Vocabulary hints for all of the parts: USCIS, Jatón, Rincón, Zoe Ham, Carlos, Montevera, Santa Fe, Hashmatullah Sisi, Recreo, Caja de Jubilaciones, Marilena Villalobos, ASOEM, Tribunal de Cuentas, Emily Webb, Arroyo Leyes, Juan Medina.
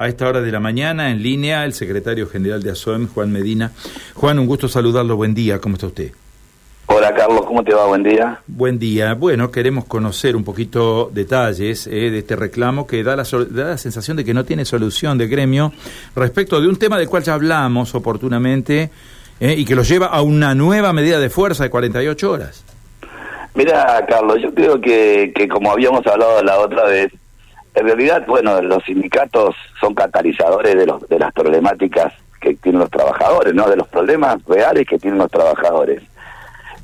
a esta hora de la mañana, en línea, el secretario general de ASOEM, Juan Medina. Juan, un gusto saludarlo. Buen día. ¿Cómo está usted? Hola, Carlos. ¿Cómo te va? Buen día. Buen día. Bueno, queremos conocer un poquito detalles de este reclamo que da la sensación de que no tiene solución de gremio respecto de un tema del cual ya hablamos oportunamente y que lo lleva a una nueva medida de fuerza de 48 horas. Mira, Carlos, yo creo que como habíamos hablado la otra vez, en realidad, bueno, los sindicatos son catalizadores de las problemáticas que tienen los trabajadores, ¿no? De los problemas reales que tienen los trabajadores.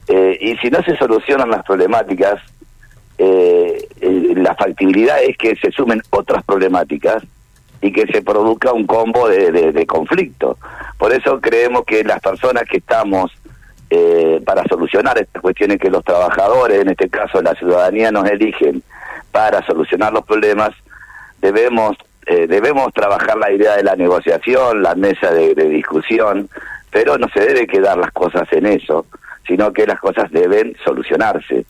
Y si no se solucionan las problemáticas, la factibilidad es que se sumen otras problemáticas y que se produzca un combo de conflicto. Por eso creemos que las personas que estamos para solucionar estas cuestiones que los trabajadores, en este caso la ciudadanía, nos eligen para solucionar los problemas, debemos trabajar la idea de la negociación, la mesa de discusión, pero no se debe quedar las cosas en eso, sino que las cosas deben solucionarse,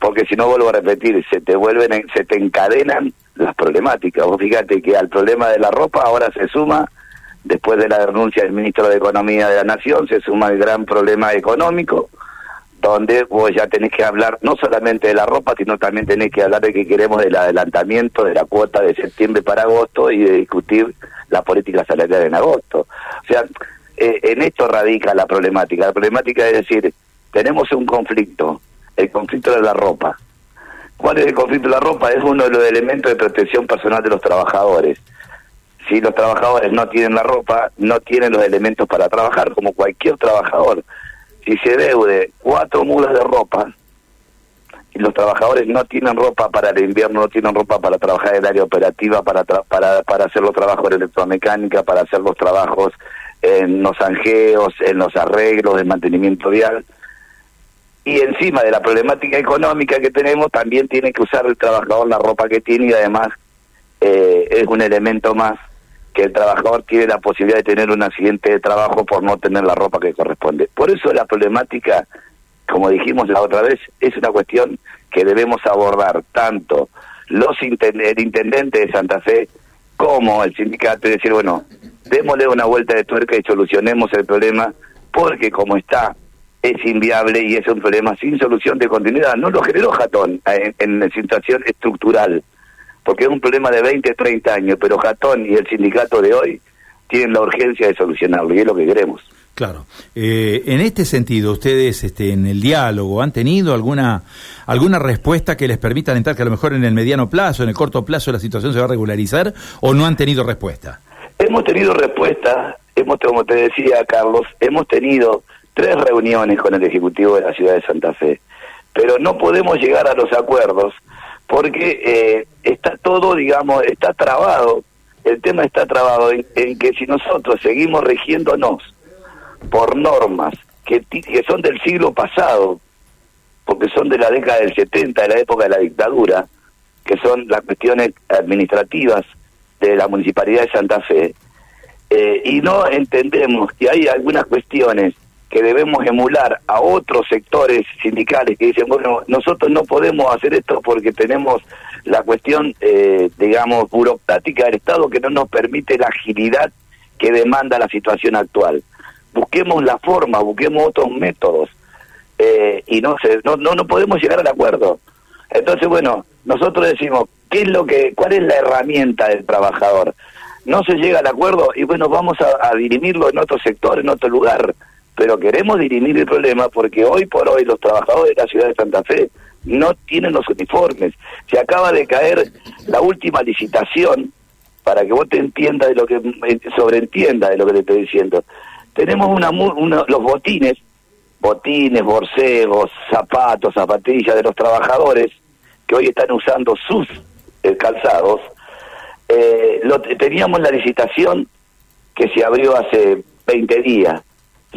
porque si no, vuelvo a repetir, se te encadenan las problemáticas. Vos fíjate que al problema de la ropa ahora se suma, después de la renuncia del ministro de Economía de la Nación, se suma el gran problema económico, donde vos ya tenés que hablar no solamente de la ropa, sino también tenés que hablar de que queremos del adelantamiento de la cuota de septiembre para agosto y de discutir la política salarial en agosto. O sea, en esto radica la problemática. La problemática es decir, tenemos un conflicto, el conflicto de la ropa. ¿Cuál es el conflicto de la ropa? Es uno de los elementos de protección personal de los trabajadores. Si los trabajadores no tienen la ropa, no tienen los elementos para trabajar, como cualquier trabajador. Si se deude 4 mudas de ropa, y los trabajadores no tienen ropa para el invierno, no tienen ropa para trabajar en el área operativa, para hacer los trabajos de electromecánica, para hacer los trabajos en los zanjeos, en los arreglos, en mantenimiento vial. Y encima de la problemática económica que tenemos, también tiene que usar el trabajador la ropa que tiene, y además es un elemento más que el trabajador tiene la posibilidad de tener un accidente de trabajo por no tener la ropa que corresponde. Por eso la problemática, como dijimos la otra vez, es una cuestión que debemos abordar tanto el intendente de Santa Fe como el sindicato, y decir, bueno, démosle una vuelta de tuerca y solucionemos el problema, porque como está, es inviable y es un problema sin solución de continuidad. No lo generó Jatón en situación estructural, porque es un problema de 20, 30 años, pero Jatón y el sindicato de hoy tienen la urgencia de solucionarlo, y es lo que queremos. Claro. En este sentido, ustedes en el diálogo han tenido alguna respuesta que les permita alentar que a lo mejor en el mediano plazo, en el corto plazo, la situación se va a regularizar, ¿o no han tenido respuesta? Hemos tenido respuesta, como te decía, Carlos, hemos tenido 3 reuniones con el Ejecutivo de la Ciudad de Santa Fe, pero no podemos llegar a los acuerdos porque está todo, digamos, está trabado. El tema está trabado en que si nosotros seguimos rigiéndonos por normas que son del siglo pasado, porque son de la década del 70, de la época de la dictadura, que son las cuestiones administrativas de la Municipalidad de Santa Fe, y no entendemos que hay algunas cuestiones que debemos emular a otros sectores sindicales que dicen, bueno, nosotros no podemos hacer esto porque tenemos la cuestión, digamos, burocrática del Estado que no nos permite la agilidad que demanda la situación actual. Busquemos la forma, busquemos otros métodos, y no podemos llegar al acuerdo. Entonces, bueno, nosotros decimos, ¿cuál es la herramienta del trabajador? No se llega al acuerdo y, bueno, vamos a dirimirlo en otro sector, en otro lugar, pero queremos dirimir el problema porque hoy por hoy los trabajadores de la Ciudad de Santa Fe no tienen los uniformes. Se acaba de caer la última licitación, para que vos te entiendas sobreentiendas de lo que te estoy diciendo. Tenemos los botines, borcegos, zapatos, zapatillas de los trabajadores que hoy están usando sus calzados. Teníamos la licitación que se abrió hace 20 días.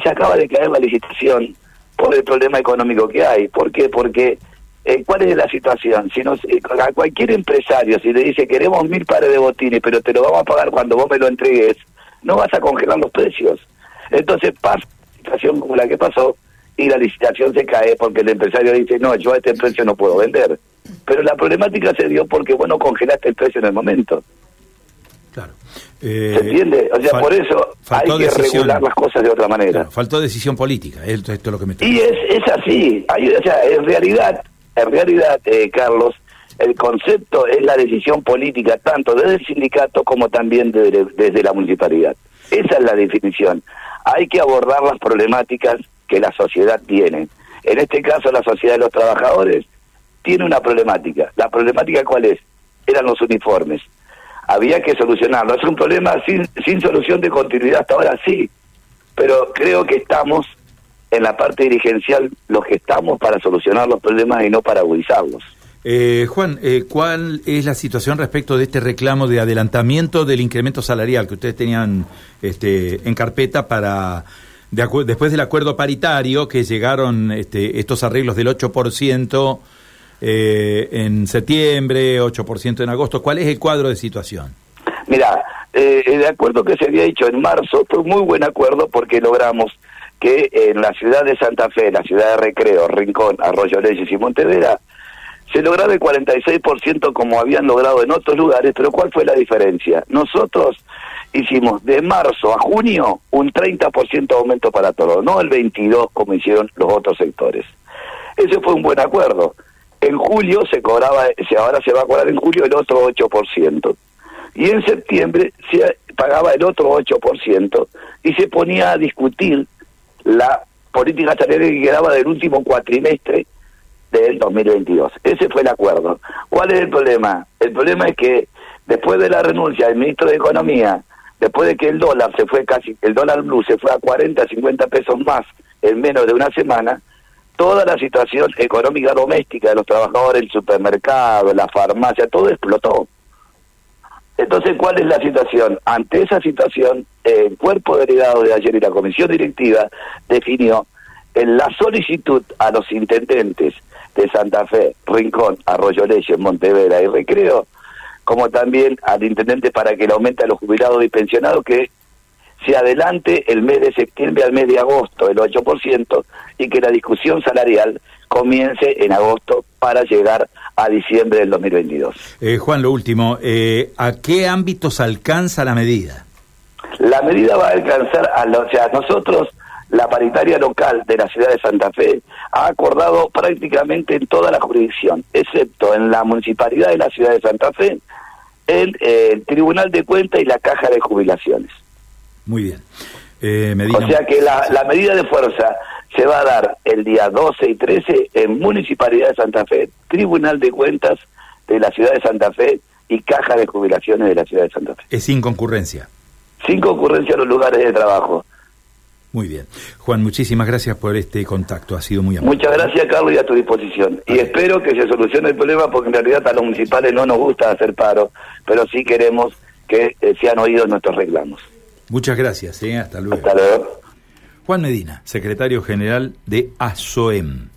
Se acaba de caer la licitación por el problema económico que hay. ¿Por qué? Porque ¿cuál es la situación? Si a cualquier empresario, si le dice queremos 1000 pares de botines, pero te lo vamos a pagar cuando vos me lo entregues, no vas a congelar los precios. Entonces pasa una situación como la que pasó y la licitación se cae porque el empresario dice, no, yo a este precio no puedo vender. Pero la problemática se dio porque vos no congelaste el precio en el momento. Claro. ¿Se entiende? O sea, por eso hay que regular las cosas de otra manera. Claro, faltó decisión política, esto es lo que me está diciendo. Y es así. O sea, en realidad, Carlos, el concepto es la decisión política, tanto desde el sindicato como también desde la municipalidad. Esa es la definición. Hay que abordar las problemáticas que la sociedad tiene. En este caso, la sociedad de los trabajadores tiene una problemática. ¿La problemática cuál es? Eran los uniformes. Había que solucionarlo. Es un problema sin solución de continuidad hasta ahora, sí. Pero creo que estamos en la parte dirigencial los que estamos para solucionar los problemas y no para agudizarlos. Juan, ¿cuál es la situación respecto de este reclamo de adelantamiento del incremento salarial que ustedes tenían en carpeta para... después del acuerdo paritario que llegaron estos arreglos del 8% en septiembre, 8% en agosto? ¿Cuál es el cuadro de situación? Mirá, el acuerdo que se había hecho en marzo fue un muy buen acuerdo porque logramos que en la ciudad de Santa Fe, la ciudad de Recreo, Rincón, Arroyo Leyes y Montevera, se lograba el 46% como habían logrado en otros lugares, pero ¿cuál fue la diferencia? Nosotros hicimos de marzo a junio un 30% de aumento para todos, no el 22% como hicieron los otros sectores. Ese fue un buen acuerdo. En julio ahora se va a cobrar en julio el otro 8%. Y en septiembre se pagaba el otro 8% y se ponía a discutir la política salarial que quedaba del último cuatrimestre del 2022. Ese fue el acuerdo. ¿Cuál es el problema? El problema es que después de la renuncia del ministro de Economía, después de que el dólar blue se fue a 40, 50 pesos más en menos de una semana, toda la situación económica doméstica de los trabajadores, el supermercado, la farmacia, todo explotó. Entonces, ¿cuál es la situación? Ante esa situación, el cuerpo delegado de ayer y la comisión directiva definió en la solicitud a los intendentes de Santa Fe, Rincón, Arroyo Leyes, Montevera y Recreo, como también al intendente para que le aumente a los jubilados y pensionados, que se adelante el mes de septiembre al mes de agosto el 8% y que la discusión salarial comience en agosto para llegar a diciembre del 2022. Juan, lo último, ¿a qué ámbitos alcanza la medida? La medida va a alcanzar nosotros... La paritaria local de la ciudad de Santa Fe ha acordado prácticamente en toda la jurisdicción, excepto en la municipalidad de la ciudad de Santa Fe, el Tribunal de Cuentas y la Caja de Jubilaciones. Muy bien. Medina... O sea que la medida de fuerza se va a dar el día 12 y 13 en Municipalidad de Santa Fe, Tribunal de Cuentas de la ciudad de Santa Fe y Caja de Jubilaciones de la ciudad de Santa Fe. Es sin concurrencia. Sin concurrencia a los lugares de trabajo. Muy bien. Juan, muchísimas gracias por este contacto, ha sido muy amable. Muchas gracias, Carlos, y a tu disposición. Y espero que se solucione el problema, porque en realidad a los municipales no nos gusta hacer paro, pero sí queremos que sean oídos nuestros reclamos. Muchas gracias, hasta luego. Hasta luego. Juan Medina, secretario general de ASOEM.